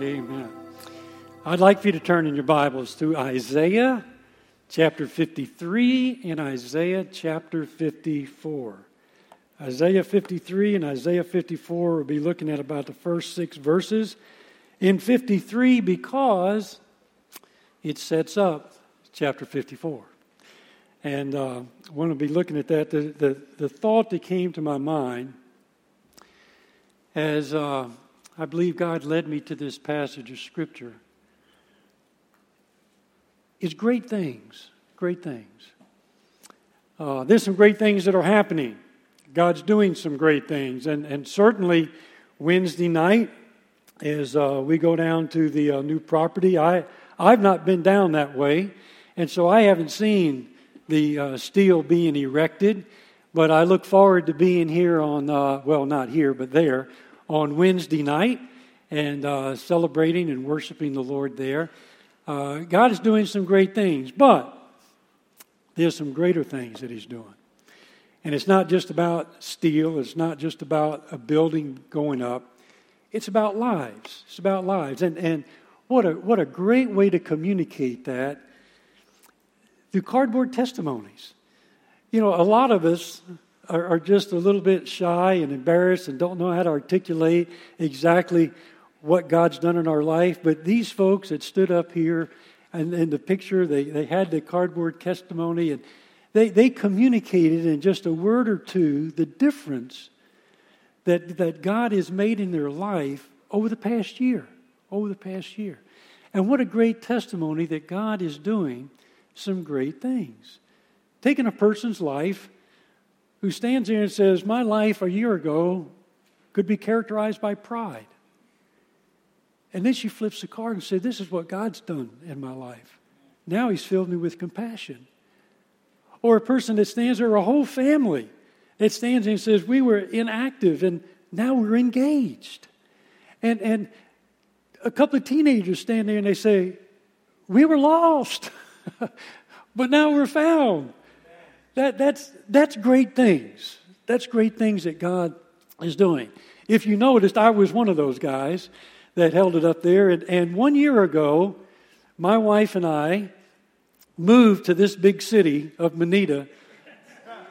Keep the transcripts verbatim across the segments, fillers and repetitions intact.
Amen. I'd like for you to turn in your Bibles to Isaiah chapter fifty-three and Isaiah chapter fifty-four. Isaiah fifty-three and Isaiah fifty-four, we'll be looking at about the first six verses. In fifty-three, because it sets up chapter fifty-four. And uh, I want to be looking at that. The, the, the thought that came to my mind as uh, I believe God led me to this passage of Scripture is great things, great things. Uh, there's some great things that are happening. God's doing some great things. And, and certainly Wednesday night, as uh, we go down to the uh, new property, I, I've not been down that way, and so I haven't seen the uh, steel being erected, but I look forward to being here on, uh, well, not here, but there, on Wednesday night, and uh, celebrating and worshiping the Lord there. Uh, God is doing some great things, but there's some greater things that He's doing. And it's not just about steel, it's not just about a building going up, it's about lives, it's about lives. And, and what a what a great way to communicate that through cardboard testimonies. You know, a lot of us are, are just a little bit shy and embarrassed and don't know how to articulate exactly what God's done in our life, but these folks that stood up here and in the picture, they, they had the cardboard testimony, and They they communicated in just a word or two the difference that that God has made in their life over the past year, over the past year. And what a great testimony that God is doing some great things. Taking a person's life who stands there and says, my life a year ago could be characterized by pride. And then she flips the card and says, this is what God's done in my life. Now He's filled me with compassion. Or a person that stands there, or a whole family that stands there and says, we were inactive and now we're engaged. And and a couple of teenagers stand there and they say, we were lost, but now we're found. That that's that's great things. That's great things that God is doing. If you noticed, I was one of those guys that held it up there. And, and one year ago, my wife and I moved to this big city of Manita,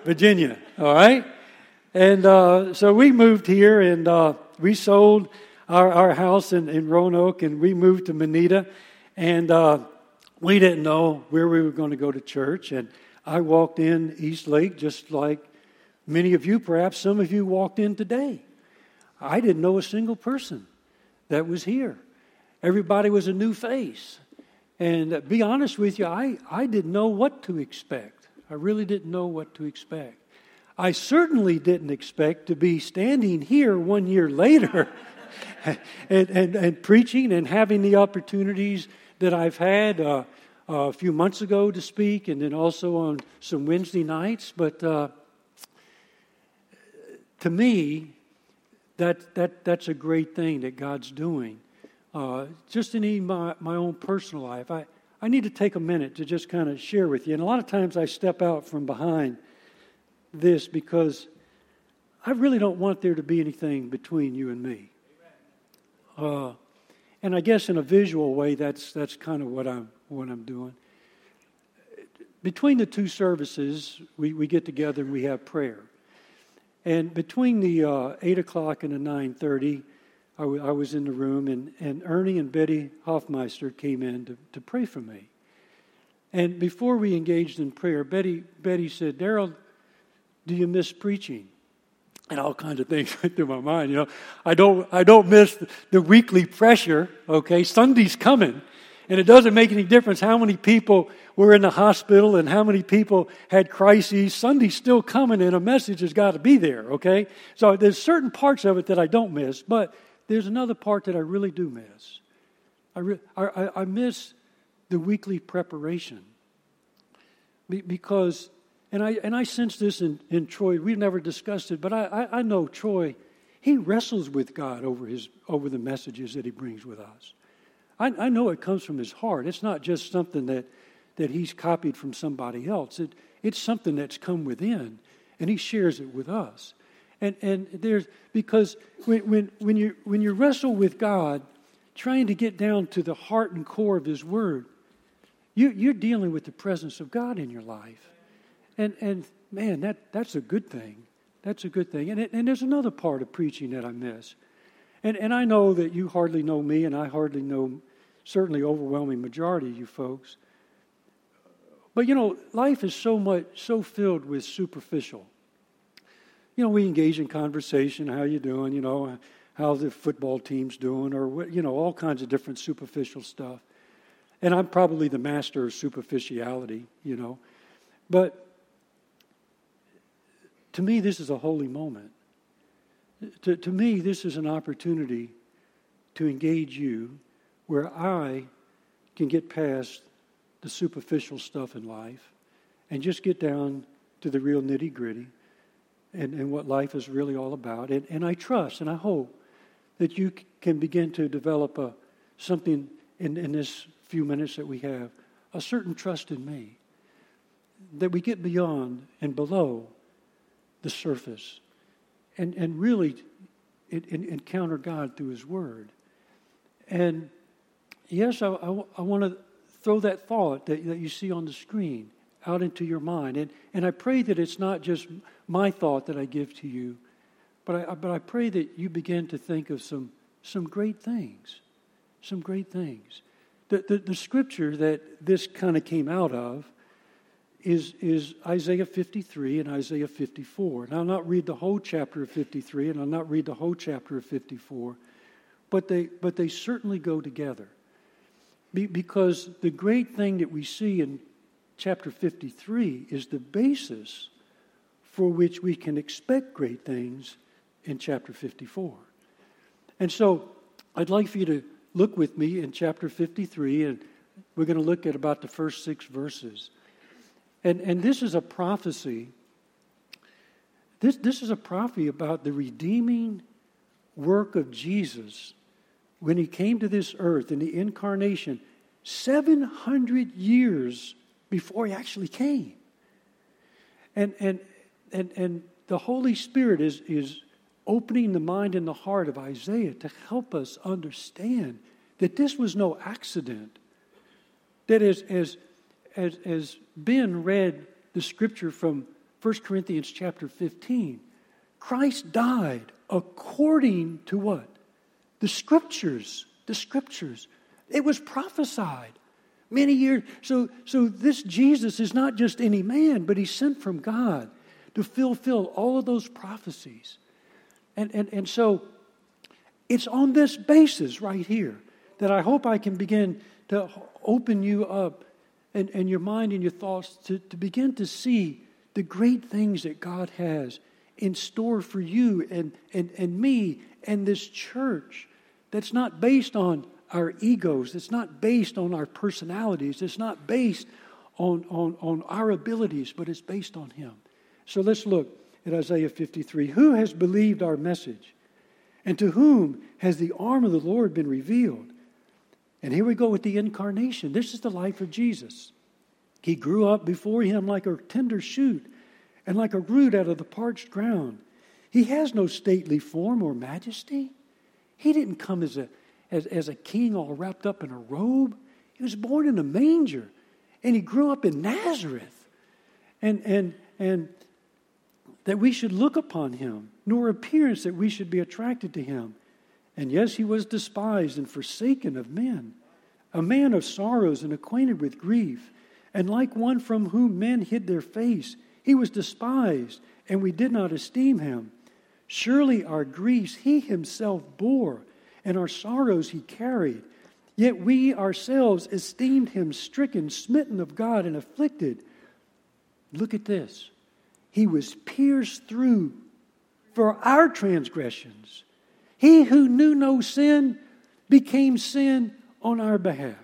Virginia, all right? And uh, so we moved here, and uh, we sold our, our house in, in Roanoke, and we moved to Manita, and uh, we didn't know where we were going to go to church, and I walked in East Lake just like many of you, perhaps some of you walked in today. I didn't know a single person that was here. Everybody was a new face. And to be honest with you, I, I didn't know what to expect. I really didn't know what to expect. I certainly didn't expect to be standing here one year later and, and, and preaching and having the opportunities that I've had uh, uh, a few months ago to speak, and then also on some Wednesday nights. But uh, to me, that that that's a great thing that God's doing. Uh, just in my, my own personal life, I, I need to take a minute to just kind of share with you. And a lot of times I step out from behind this because I really don't want there to be anything between you and me. Uh, and I guess in a visual way, that's that's kind of what I'm what I'm doing. Between the two services, we, we get together and we have prayer. And between the uh, eight o'clock and the nine thirty. I was in the room, and, and Ernie and Betty Hoffmeister came in to, to pray for me. And before we engaged in prayer, Betty Betty said, Darryl, do you miss preaching? And all kinds of things went through my mind. You know, I don't I don't miss the, the weekly pressure. Okay, Sunday's coming, and it doesn't make any difference how many people were in the hospital and how many people had crises. Sunday's still coming, and a message has got to be there. Okay, so there's certain parts of it that I don't miss, but there's another part that I really do miss. I, re- I, I miss the weekly preparation. Be- because, and I and I sense this in, in Troy. We've never discussed it, but I, I, I know Troy, he wrestles with God over his over the messages that he brings with us. I, I know it comes from his heart. It's not just something that, that he's copied from somebody else. It it's something that's come within, and he shares it with us. And and there's because when when when you when you wrestle with God, trying to get down to the heart and core of His Word, you, you're dealing with the presence of God in your life. And, and man, that, that's a good thing. That's a good thing. And, it, and there's another part of preaching that I miss. And, and I know that you hardly know me, and I hardly know certainly overwhelming majority of you folks. But, you know, life is so much, so filled with superficial. You know, we engage in conversation, how you doing, you know, how the football team's doing, or, you know, all kinds of different superficial stuff. And I'm probably the master of superficiality, you know. But to me, this is a holy moment. To, to me, this is an opportunity to engage you where I can get past the superficial stuff in life and just get down to the real nitty-gritty and, and what life is really all about. And, and I trust and I hope that you can begin to develop a something in, in this few minutes that we have, a certain trust in me, that we get beyond and below the surface and, and really it, it, encounter God through His Word. And yes, I, I, I want to throw that thought that, that you see on the screen out into your mind. And, and I pray that it's not just my thought that I give to you, but I, but I pray that you begin to think of some, some great things, some great things. The, the, the scripture that this kind of came out of is, is Isaiah fifty-three and Isaiah fifty-four. And I'll not read the whole chapter of fifty-three, and I'll not read the whole chapter of fifty-four, but they, but they certainly go together. Because the great thing that we see in chapter fifty-three is the basis for which we can expect great things in chapter fifty-four. And so I'd like for you to look with me in chapter fifty-three, and we're going to look at about the first six verses. And and this is a prophecy. This, this is a prophecy about the redeeming work of Jesus when He came to this earth in the incarnation, seven hundred years before He actually came. And and and and the Holy Spirit is, is opening the mind and the heart of Isaiah to help us understand that this was no accident. That as as as, as Ben read the scripture from First Corinthians chapter fifteen, Christ died according to what? The scriptures, the scriptures, it was prophesied many years. So, so this Jesus is not just any man, but He's sent from God to fulfill all of those prophecies. And, and, and so it's on this basis right here that I hope I can begin to open you up and, and your mind and your thoughts to, to begin to see the great things that God has in store for you and, and, and me and this church. That's not based on our egos. It's not based on our personalities. It's not based on, on, on our abilities, but it's based on Him. So let's look at Isaiah fifty-three. Who has believed our message? And to whom has the arm of the Lord been revealed? And here we go with the incarnation. This is the life of Jesus. He grew up before Him like a tender shoot and like a root out of the parched ground. He has no stately form or majesty. He didn't come as a as, as a king all wrapped up in a robe. He was born in a manger, and He grew up in Nazareth. And and and that we should look upon Him, nor appearance that we should be attracted to Him. And yes, He was despised and forsaken of men, a man of sorrows and acquainted with grief, and like one from whom men hid their face. He was despised, and we did not esteem Him. Surely our griefs He Himself bore, and our sorrows He carried. Yet we ourselves esteemed Him stricken, smitten of God, and afflicted. Look at this. He was pierced through for our transgressions. He who knew no sin became sin on our behalf.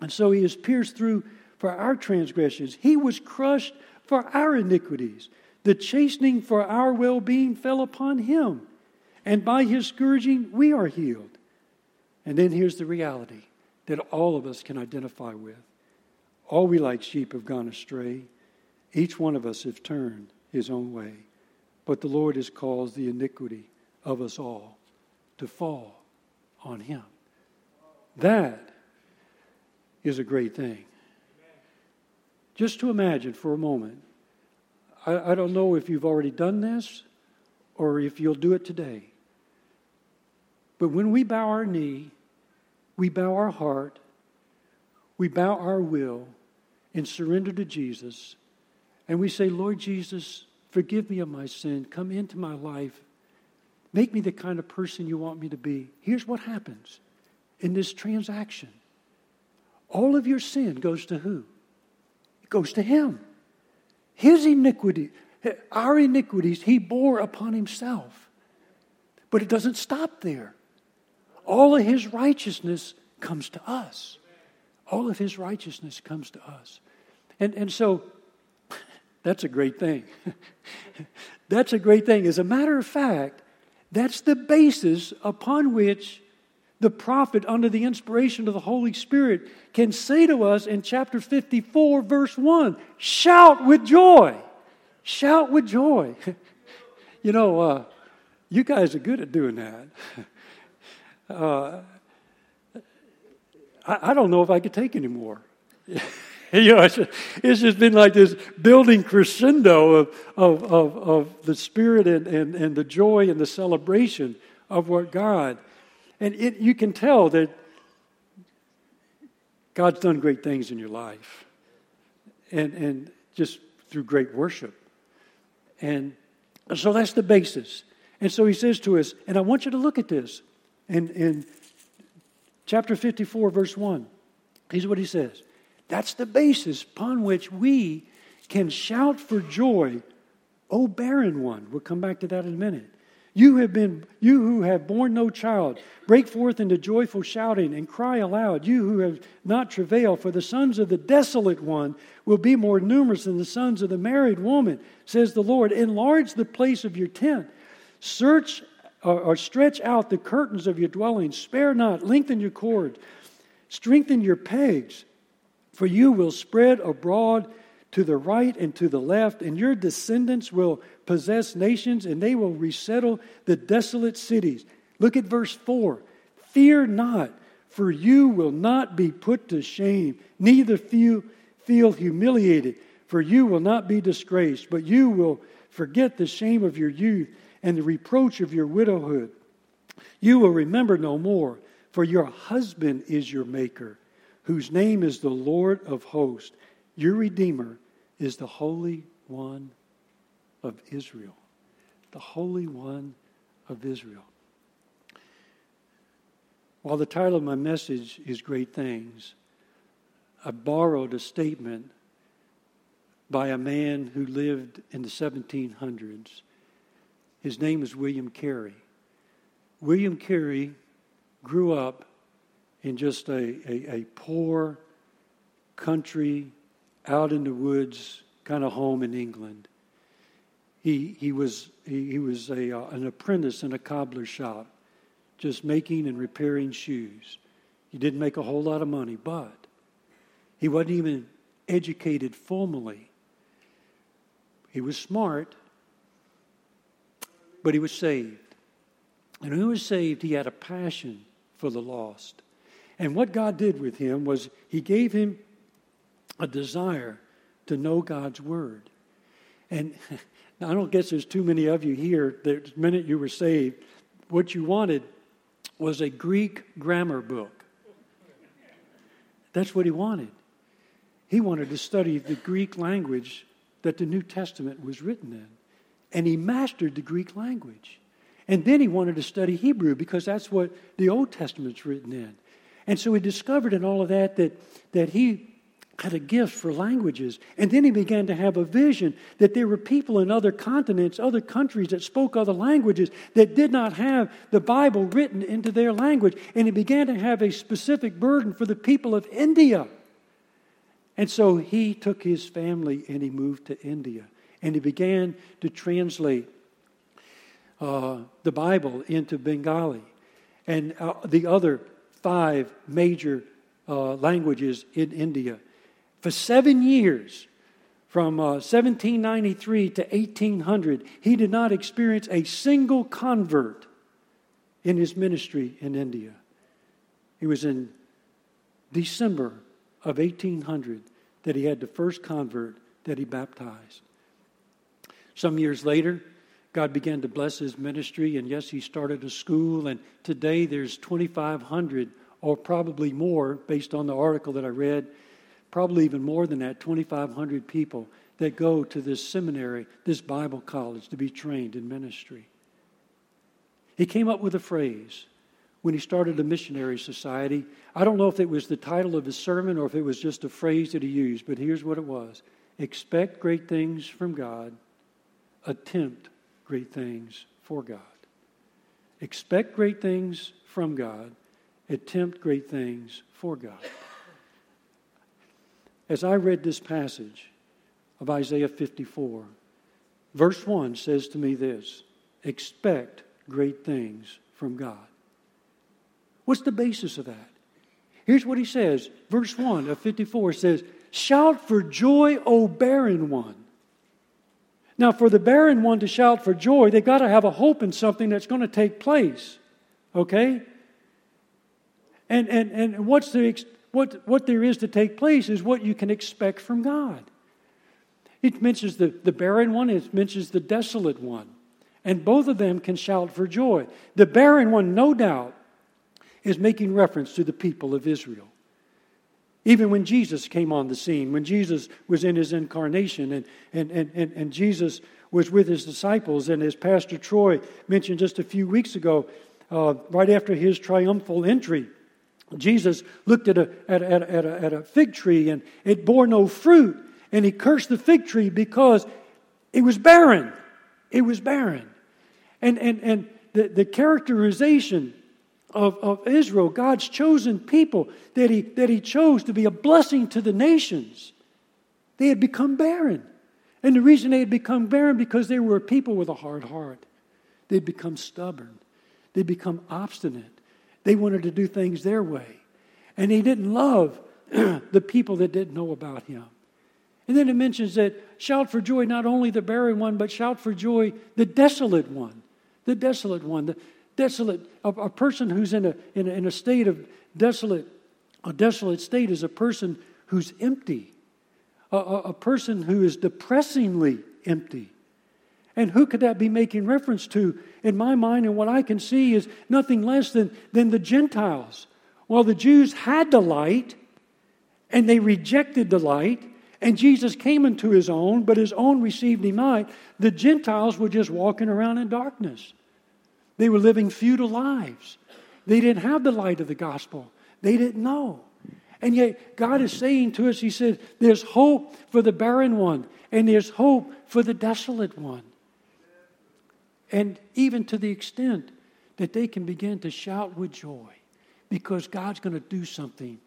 And so He is pierced through for our transgressions. He was crushed for our iniquities. The chastening for our well-being fell upon Him, and by His scourging we are healed. And then here's the reality that all of us can identify with. All we like sheep have gone astray. Each one of us have turned his own way. But the Lord has caused the iniquity of us all to fall on Him. That is a great thing. Just to imagine for a moment. I, I don't know if you've already done this or if you'll do it today. But when we bow our knee, we bow our heart, we bow our will and surrender to Jesus, and we say, Lord Jesus, forgive me of my sin. Come into my life. Make me the kind of person you want me to be. Here's what happens in this transaction. All of your sin goes to who? It goes to Him. His iniquity, our iniquities, He bore upon Himself. But it doesn't stop there. All of His righteousness comes to us. All of His righteousness comes to us. And, and so, that's a great thing. That's a great thing. As a matter of fact, that's the basis upon which the prophet, under the inspiration of the Holy Spirit, can say to us in chapter fifty-four, verse one, shout with joy. Shout with joy. You know, uh, you guys are good at doing that. Uh, I, I don't know if I could take any more. You know, it's just, it's just been like this building crescendo of of of, of the spirit and, and, and the joy and the celebration of what God. And it, you can tell that God's done great things in your life. And and just through great worship. And so that's the basis. And so He says to us, and I want you to look at this. In, in chapter fifty-four, verse one, here's what He says. That's the basis upon which we can shout for joy, O barren one. We'll come back to that in a minute. You have been, you who have borne no child, break forth into joyful shouting and cry aloud. You who have not travailed, for the sons of the desolate one will be more numerous than the sons of the married woman, says the Lord. Enlarge the place of your tent. Search or, or stretch out the curtains of your dwelling. Spare not. Lengthen your cord. Strengthen your pegs. For you will spread abroad to the right and to the left, and your descendants will possess nations, and they will resettle the desolate cities. Look at verse four. Fear not, for you will not be put to shame, neither feel, feel humiliated, for you will not be disgraced, but you will forget the shame of your youth and the reproach of your widowhood. You will remember no more, for your husband is your maker, whose name is the Lord of hosts. Your Redeemer is the Holy One of Israel. The Holy One of Israel. While the title of my message is Great Things, I borrowed a statement by a man who lived in the seventeen hundreds. His name is William Carey. William Carey grew up in just a, a, a poor country, out in the woods kind of home in England. He he was he, he was a uh, an apprentice in a cobbler shop, just making and repairing shoes. He didn't make a whole lot of money, but he wasn't even educated formally. He was smart, but he was saved. And when he was saved, he had a passion for the lost. And what God did with him was He gave him a desire to know God's Word. And now I don't guess there's too many of you here that the minute you were saved, what you wanted was a Greek grammar book. That's what he wanted. He wanted to study the Greek language that the New Testament was written in. And he mastered the Greek language. And then he wanted to study Hebrew because that's what the Old Testament's written in. And so he discovered in all of that that, that he had a gift for languages. And then he began to have a vision that there were people in other continents, other countries that spoke other languages that did not have the Bible written into their language. And he began to have a specific burden for the people of India. And so he took his family and he moved to India. And he began to translate uh, the Bible into Bengali and uh, the other five major uh, languages in India. For seven years, from uh, seventeen ninety-three to eighteen hundred, he did not experience a single convert in his ministry in India. He was in December of eighteen hundred that he had the first convert that he baptized. Some years later, God began to bless his ministry, and yes, he started a school, and today there's twenty-five hundred or probably more, based on the article that I read, probably even more than that, twenty-five hundred people that go to this seminary, this Bible college, to be trained in ministry. He came up with a phrase when he started a missionary society. I don't know if it was the title of his sermon or if it was just a phrase that he used, but here's what it was. Expect great things from God. Attempt great things for God. Expect great things from God. Attempt great things for God. As I read this passage of Isaiah fifty-four, verse one says to me this, expect great things from God. What's the basis of that? Here's what he says. Verse one of fifty-four says, shout for joy, O barren one. Now, for the barren one to shout for joy, they've got to have a hope in something that's going to take place. Okay? And and and what's the ex- what what there is to take place is what you can expect from God. It mentions the, the barren one, it mentions the desolate one. And both of them can shout for joy. The barren one, no doubt, is making reference to the people of Israel. Even when Jesus came on the scene, when Jesus was in his incarnation and, and, and, and, and Jesus was with his disciples, and as Pastor Troy mentioned just a few weeks ago, uh, right after his triumphal entry, Jesus looked at a, at, at, at, a, at a fig tree and it bore no fruit, and he cursed the fig tree because it was barren. It was barren. And, and, and the, the characterization Of, of Israel, God's chosen people that he, that he chose to be a blessing to the nations. They had become barren. And the reason they had become barren because they were a people with a hard heart. They'd become stubborn. They'd become obstinate. They wanted to do things their way. And he didn't love the people that didn't know about him. And then it mentions that shout for joy, not only the barren one, but shout for joy, the desolate one. The desolate one. The, Desolate, a, a person who's in a, in a in a state of desolate, a desolate state is a person who's empty, a, a, a person who is depressingly empty. And who could that be making reference to? In my mind, and what I can see is nothing less than, than the Gentiles. Well, the Jews had the light, and they rejected the light, and Jesus came into his own, but his own received him not. The Gentiles were just walking around in darkness. They were living futile lives. They didn't have the light of the gospel. They didn't know. And yet God is saying to us, he said, there's hope for the barren one, and there's hope for the desolate one. And even to the extent that they can begin to shout with joy, because God's going to do something,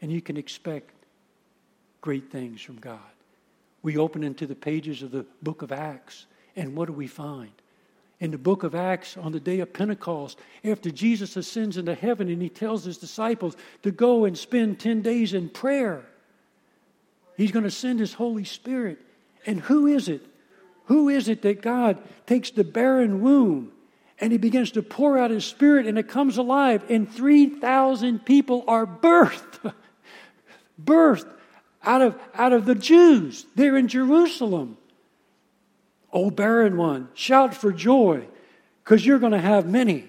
and you can expect great things from God. We open into the pages of the book of Acts, and what do we find? In the book of Acts, on the day of Pentecost, after Jesus ascends into heaven and he tells his disciples to go and spend ten days in prayer, he's going to send his Holy Spirit. And who is it? Who is it that God takes the barren womb and he begins to pour out his Spirit, and it comes alive, and three thousand people are birthed, birthed out of, out of the Jews there in Jerusalem. O barren one, shout for joy, because you're going to have many.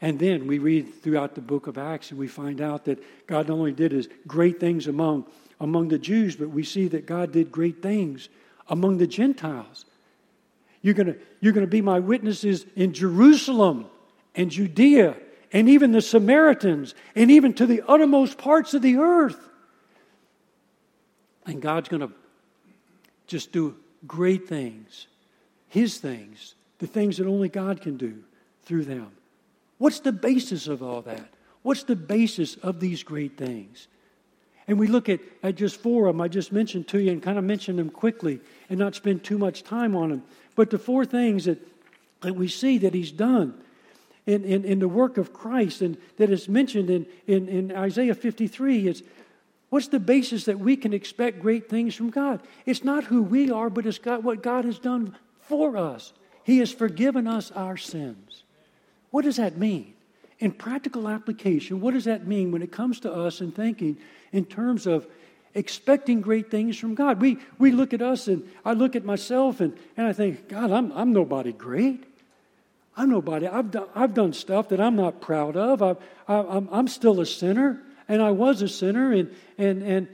And then we read throughout the book of Acts, and we find out that God not only did his great things among, among the Jews, but we see that God did great things among the Gentiles. You're going to, you're going to be my witnesses in Jerusalem and Judea and even the Samaritans and even to the uttermost parts of the earth. And God's going to just do great things. His things, the things that only God can do through them. What's the basis of all that? What's the basis of these great things? And we look at, at just four of them. I just mentioned to you and kind of mentioned them quickly and not spend too much time on them. But the four things that, that we see that he's done in, in, in the work of Christ, and that is mentioned in, in, in Isaiah fifty-three, is what's the basis that we can expect great things from God? It's not who we are, but it's God, what God has done for us. He has forgiven us our sins. What does that mean? In practical application, what does that mean when it comes to us in thinking in terms of expecting great things from God? We we look at us, and I look at myself, and, and I think, God, I'm I'm nobody great. I'm nobody. I've done, I've done stuff that I'm not proud of. I, I, I'm I'm still a sinner, and I was a sinner, and and and.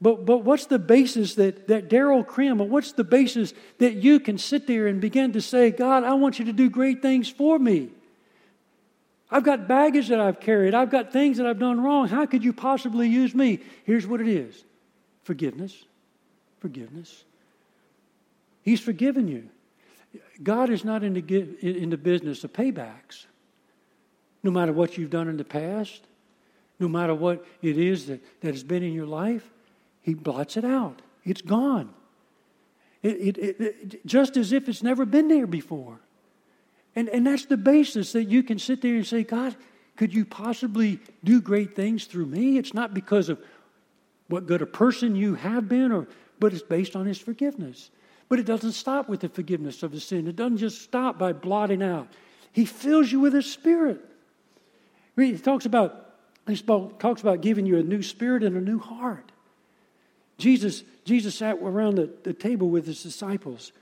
But but what's the basis that, that Daryl Krim, or what's the basis that you can sit there and begin to say, God, I want you to do great things for me? I've got baggage that I've carried. I've got things that I've done wrong. How could you possibly use me? Here's what it is. Forgiveness. Forgiveness. He's forgiven you. God is not in the, give, in the business of paybacks. No matter what you've done in the past, no matter what it is that, that has been in your life, He blots it out. It's gone. It, it, it, it, just as if it's never been there before. And and that's the basis that you can sit there and say, God, could you possibly do great things through me? It's not because of what good a person you have been, or but it's based on His forgiveness. But it doesn't stop with the forgiveness of the sin. It doesn't just stop by blotting out. He fills you with His Spirit. He talks about, he spoke, talks about giving you a new spirit and a new heart. Jesus, Jesus sat around the, the table with His disciples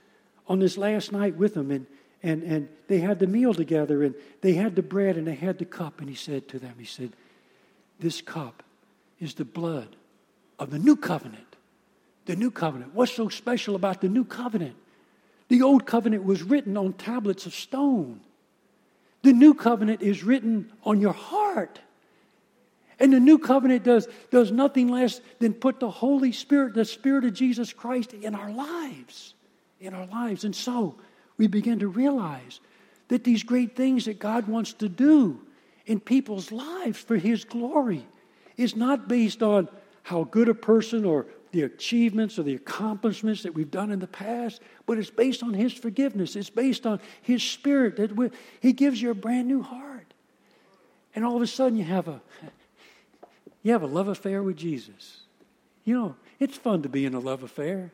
on this last night with them, and And and they had the meal together, and they had the bread, and they had the cup. And He said to them, He said, this cup is the blood of the new covenant. The new covenant. What's so special about the new covenant? The old covenant was written on tablets of stone. The new covenant is written on your heart. And the new covenant does, does nothing less than put the Holy Spirit, the Spirit of Jesus Christ, in our lives. In our lives. And so we begin to realize that these great things that God wants to do in people's lives for His glory is not based on how good a person or the achievements or the accomplishments that we've done in the past, but it's based on His forgiveness. It's based on His Spirit. That we, He gives you a brand new heart. And all of a sudden you have a you have a love affair with Jesus. You know, it's fun to be in a love affair.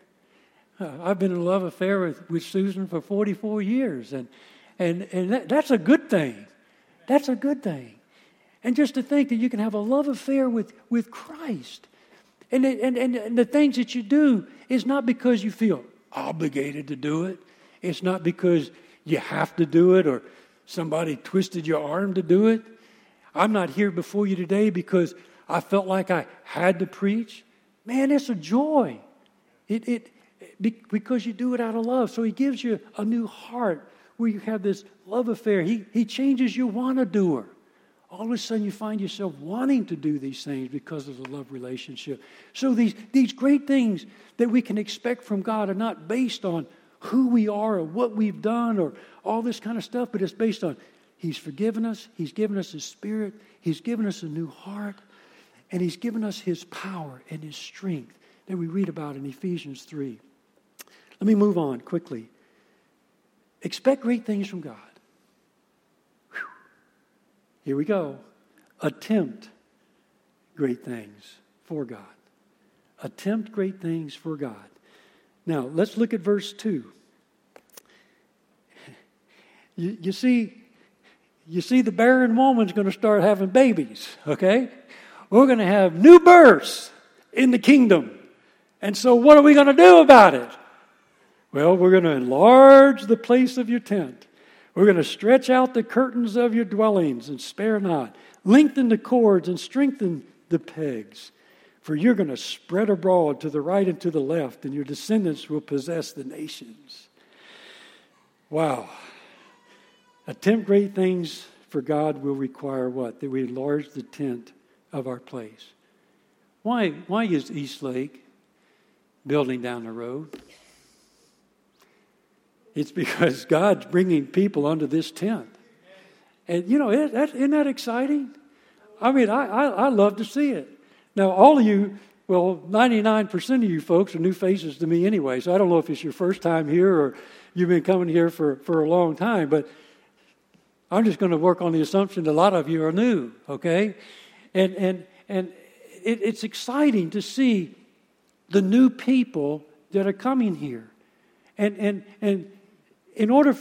Uh, I've been in a love affair with, with Susan for forty-four years, and and and that, that's a good thing. That's a good thing. And just to think that you can have a love affair with, with Christ, and, and, and, and the things that you do is not because you feel obligated to do it. It's not because you have to do it or somebody twisted your arm to do it. I'm not here before you today because I felt like I had to preach. Man, it's a joy. It it. Because you do it out of love. So He gives you a new heart where you have this love affair. He, he changes you want-to-doer. All of a sudden you find yourself wanting to do these things because of the love relationship. So these, these great things that we can expect from God are not based on who we are or what we've done or all this kind of stuff, but it's based on He's forgiven us, He's given us His Spirit, He's given us a new heart, and He's given us His power and His strength that we read about in Ephesians three. Let me move on quickly. Expect great things from God. Whew. Here we go. Attempt great things for God. Attempt great things for God. Now, let's look at verse two. You, you see, you see the barren woman's going to start having babies, okay? We're going to have new births in the kingdom. And so what are we going to do about it? Well, we're going to enlarge the place of your tent. We're going to stretch out the curtains of your dwellings and spare not. Lengthen the cords and strengthen the pegs. For you're going to spread abroad to the right and to the left, and your descendants will possess the nations. Wow. Attempt great things for God will require what? That we enlarge the tent of our place. Why, why is East Lake building down the road? It's because God's bringing people under this tent. And, you know, isn't that exciting? I mean, I, I, I love to see it. Now, all of you, well, ninety-nine percent of you folks are new faces to me anyway, so I don't know if it's your first time here or you've been coming here for, for a long time, but I'm just going to work on the assumption that a lot of you are new, okay? And, and, and it, it's exciting to see the new people that are coming here. And, and, and, in order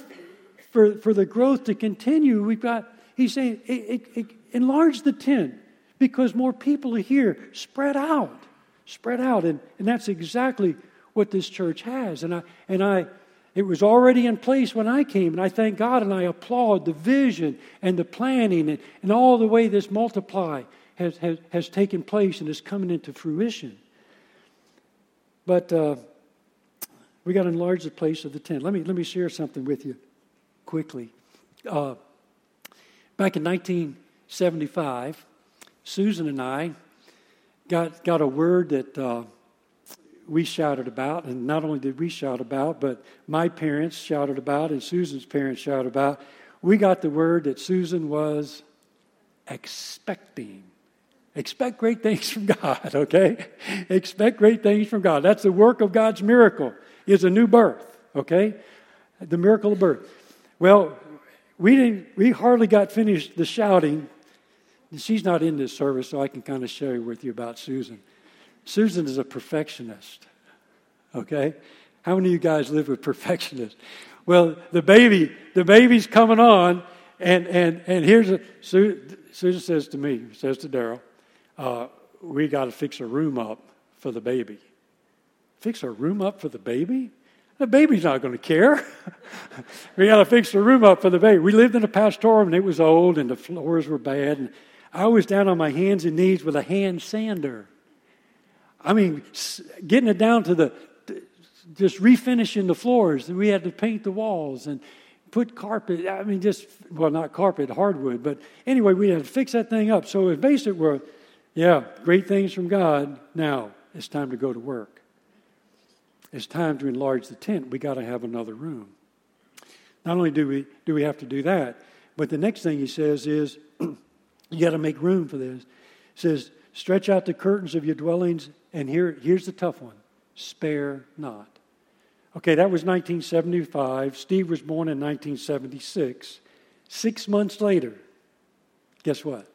for, for the growth to continue, we've got He's saying, it, it, it, enlarge the tent because more people are here. Spread out. Spread out. And, and that's exactly what this church has. And I and I it was already in place when I came, and I thank God and I applaud the vision and the planning and, and all the way this multiply has, has, has taken place and is coming into fruition. But uh, we got to enlarge the place of the tent. Let me let me share something with you quickly. Uh, back in nineteen seventy-five, Susan and I got got a word that uh, we shouted about, and not only did we shout about, but my parents shouted about and Susan's parents shouted about. We got the word that Susan was expecting. Expect great things from God, okay? Expect great things from God. That's the work of God's miracle, is a new birth, okay? The miracle of birth. Well, we didn't. We hardly got finished the shouting. She's not in this service, so I can kind of share with you about Susan. Susan is a perfectionist, okay? How many of you guys live with perfectionists? Well, the baby, the baby's coming on, and and and here's a, Su, Susan says to me, says to Darryl, uh, we got to fix a room up for the baby. Fix a room up for the baby? The baby's not going to care. We got to fix the room up for the baby. We lived in a pastorum, and it was old, and the floors were bad. And I was down on my hands and knees with a hand sander. I mean, getting it down to the, just refinishing the floors. And we had to paint the walls and put carpet. I mean, just, well, not carpet, hardwood. But anyway, we had to fix that thing up. So it basically were, yeah, great things from God. Now it's time to go to work. It's time to enlarge the tent. We got to have another room. Not only do we do we have to do that, but the next thing he says is, you got to make room for this. He says, stretch out the curtains of your dwellings, and here here's the tough one: spare not. Okay, that was nineteen seventy-five. Steve was born in nineteen seventy-six. Six months later, guess what?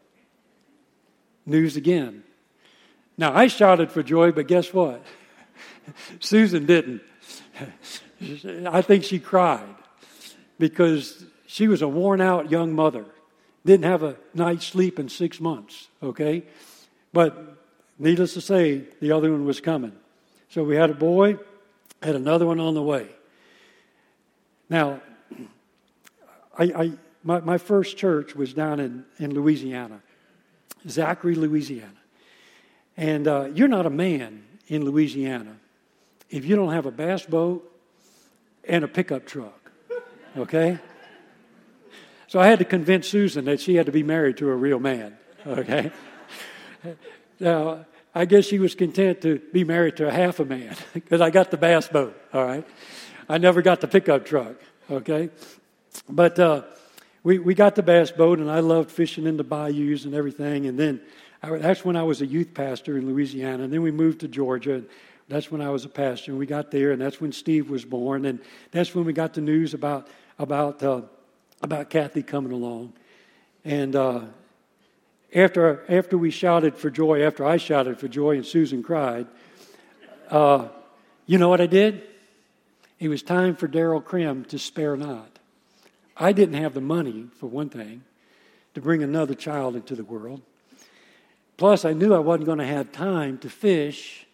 News again. Now I shouted for joy, but guess what? Susan didn't. I think she cried because she was a worn-out young mother. Didn't have a night's sleep in six months, okay? But needless to say, the other one was coming. So we had a boy, had another one on the way. Now, I, I my, my first church was down in, in Louisiana, Zachary, Louisiana. And uh, you're not a man in Louisiana if you don't have a bass boat and a pickup truck, okay? So I had to convince Susan that she had to be married to a real man, okay? Now, I guess she was content to be married to a half a man because I got the bass boat, all right? I never got the pickup truck, okay? But uh, we, we got the bass boat, and I loved fishing in the bayous and everything, and then I, that's when I was a youth pastor in Louisiana, and then we moved to Georgia, and that's when I was a pastor, and we got there, and that's when Steve was born, and that's when we got the news about about uh, about Kathy coming along. And uh, after after we shouted for joy, after I shouted for joy and Susan cried, uh, you know what I did? It was time for Darryl Krim to spare not. I didn't have the money, for one thing, to bring another child into the world. Plus, I knew I wasn't going to have time to fish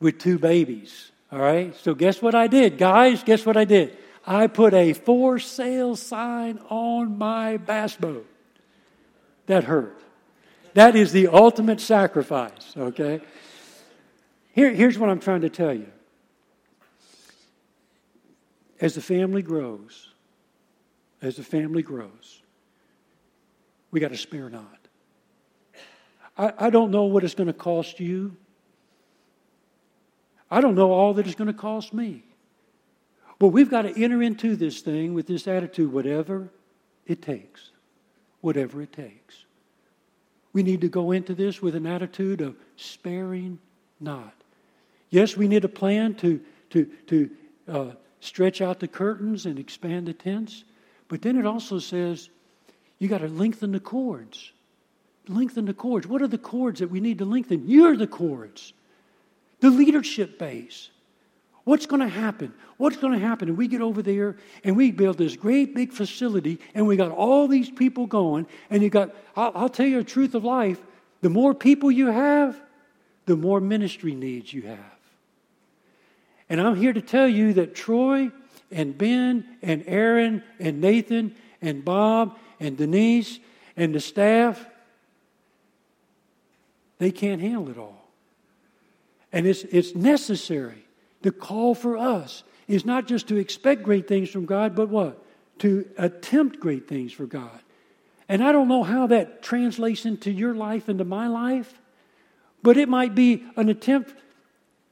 with two babies, all right? So guess what I did, guys? Guess what I did? I put a for sale sign on my bass boat. That hurt. That is the ultimate sacrifice, okay? Here, here's what I'm trying to tell you. As the family grows, as the family grows, we got to spare not. I, I don't know what it's going to cost you. I don't know all that it's going to cost me. But we've got to enter into this thing with this attitude, whatever it takes, whatever it takes. We need to go into this with an attitude of sparing not. Yes, we need a plan to, to, to uh, stretch out the curtains and expand the tents. But then it also says you got to lengthen the cords. Lengthen the cords. What are the cords that we need to lengthen? You're the cords. The leadership base. What's going to happen? What's going to happen? And we get over there and we build this great big facility and we got all these people going. And you got, I'll, I'll tell you the truth of life. The more people you have, the more ministry needs you have. And I'm here to tell you that Troy and Ben and Aaron and Nathan and Bob and Denise and the staff, they can't handle it all. And it's it's necessary. The call for us is not just to expect great things from God, but what? To attempt great things for God. And I don't know how that translates into your life, into my life, but it might be an attempt.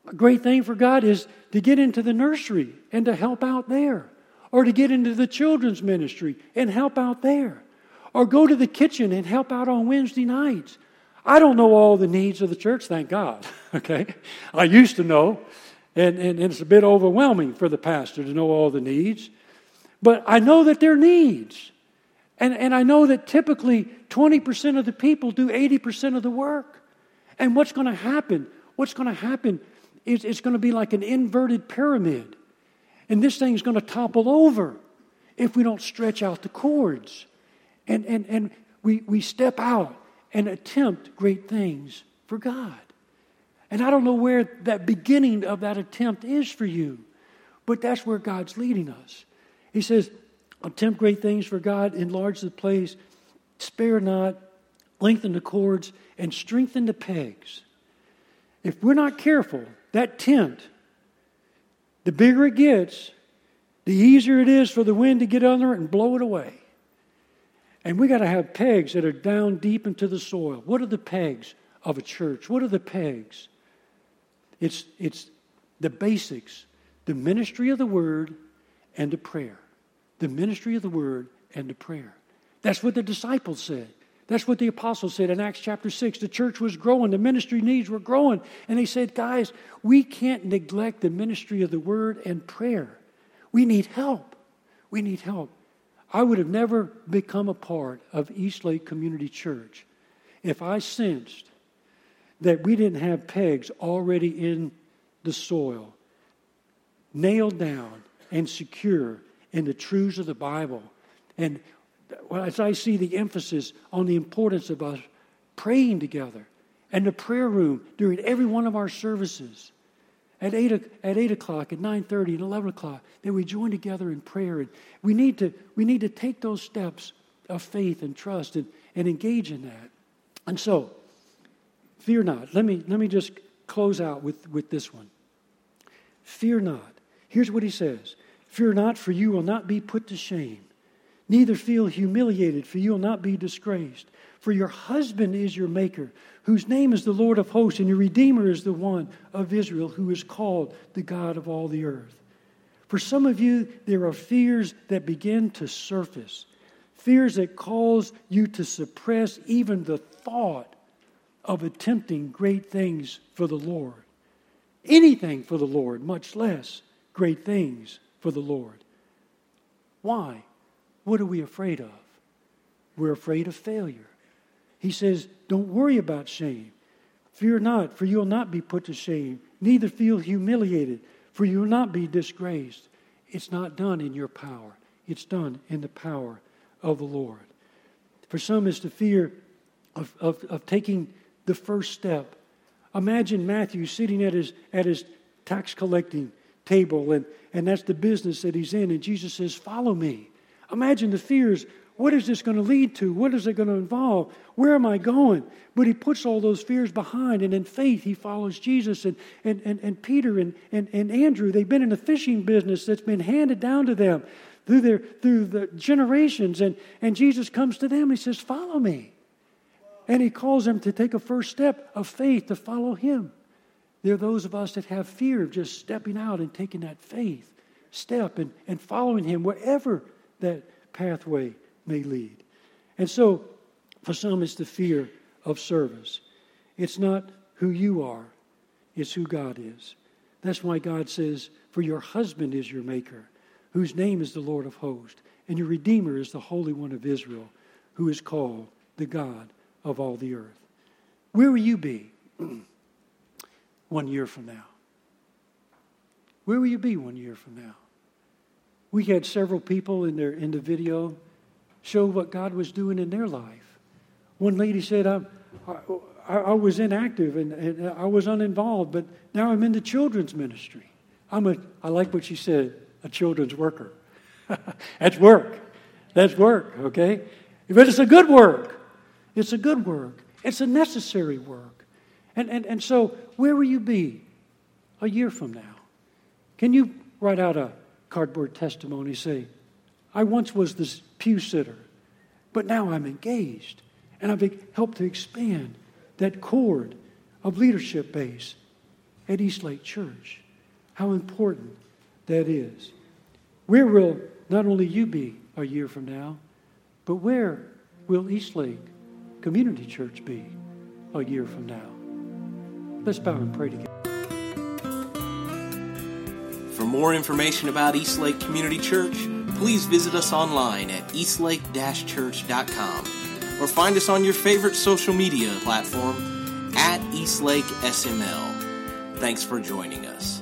A great thing for God is to get into the nursery and to help out there, or to get into the children's ministry and help out there, or go to the kitchen and help out on Wednesday nights. I don't know all the needs of the church, thank God, okay? I used to know, and, and, and it's a bit overwhelming for the pastor to know all the needs, but I know that there are needs, and, and I know that typically twenty percent of the people do eighty percent of the work, and what's going to happen? What's going to happen is it's going to be like an inverted pyramid, and this thing's going to topple over if we don't stretch out the cords, and, and, and we, we step out and attempt great things for God. And I don't know where that beginning of that attempt is for you, but that's where God's leading us. He says, attempt great things for God, enlarge the place, spare not, lengthen the cords, and strengthen the pegs. If we're not careful, that tent, the bigger it gets, the easier it is for the wind to get under it and blow it away. And we got to have pegs that are down deep into the soil. What are the pegs of a church? What are the pegs? It's it's the basics, the ministry of the word and the prayer. The ministry of the word and the prayer. That's what the disciples said. That's what the apostles said in Acts chapter six. The church was growing. The ministry needs were growing. And they said, guys, we can't neglect the ministry of the word and prayer. We need help. We need help. I would have never become a part of East Lake Community Church if I sensed that we didn't have pegs already in the soil, nailed down and secure in the truths of the Bible. And as I see the emphasis on the importance of us praying together and the prayer room during every one of our services, At eight, at eight o'clock, at nine thirty, at eleven o'clock, then we join together in prayer. And we need to, we need to take those steps of faith and trust and, and engage in that. And so, fear not. Let me, let me just close out with, with this one. Fear not. Here's what he says. Fear not, for you will not be put to shame. Neither feel humiliated, for you will not be disgraced. For your husband is your maker, whose name is the Lord of hosts, and your Redeemer is the one of Israel, who is called the God of all the earth. For some of you, there are fears that begin to surface, fears that cause you to suppress even the thought of attempting great things for the Lord. Anything for the Lord, much less great things for the Lord. Why? What are we afraid of? We're afraid of failure. He says, don't worry about shame. Fear not, for you will not be put to shame. Neither feel humiliated, for you will not be disgraced. It's not done in your power. It's done in the power of the Lord. For some, it's the fear of, of, of taking the first step. Imagine Matthew sitting at his, at his tax collecting table, and, and that's the business that he's in. And Jesus says, follow me. Imagine the fears. What is this going to lead to? What is it going to involve? Where am I going? But he puts all those fears behind, and in faith he follows Jesus. And and and, and Peter and, and, and Andrew, they've been in the fishing business that's been handed down to them through their through the generations. And, and Jesus comes to them and he says, follow me. And he calls them to take a first step of faith to follow him. There are those of us that have fear of just stepping out and taking that faith step and, and following him wherever that pathway may lead. And so, for some, it's the fear of service. It's not who you are, it's who God is. That's why God says, for your husband is your maker, whose name is the Lord of hosts, and your Redeemer is the Holy One of Israel, who is called the God of all the earth. Where will you be one year from now? Where will you be one year from now? We had several people in their in the video show what God was doing in their life. One lady said, I, I, I was inactive and, and I was uninvolved, but now I'm in the children's ministry. I'm a, I like what she said, a children's worker. That's work. That's work, okay? But it's a good work. It's a good work. It's a necessary work. And, and, and so where will you be a year from now? Can you write out a cardboard testimony, say, I once was this pew sitter, but now I'm engaged, and I've helped to expand that cord of leadership base at East Lake Church. How important that is. Where will not only you be a year from now, but where will East Lake Community Church be a year from now? Let's bow and pray together. For more information about East Lake Community Church, please visit us online at eastlake dash church dot com or find us on your favorite social media platform at Eastlake S M L. Thanks for joining us.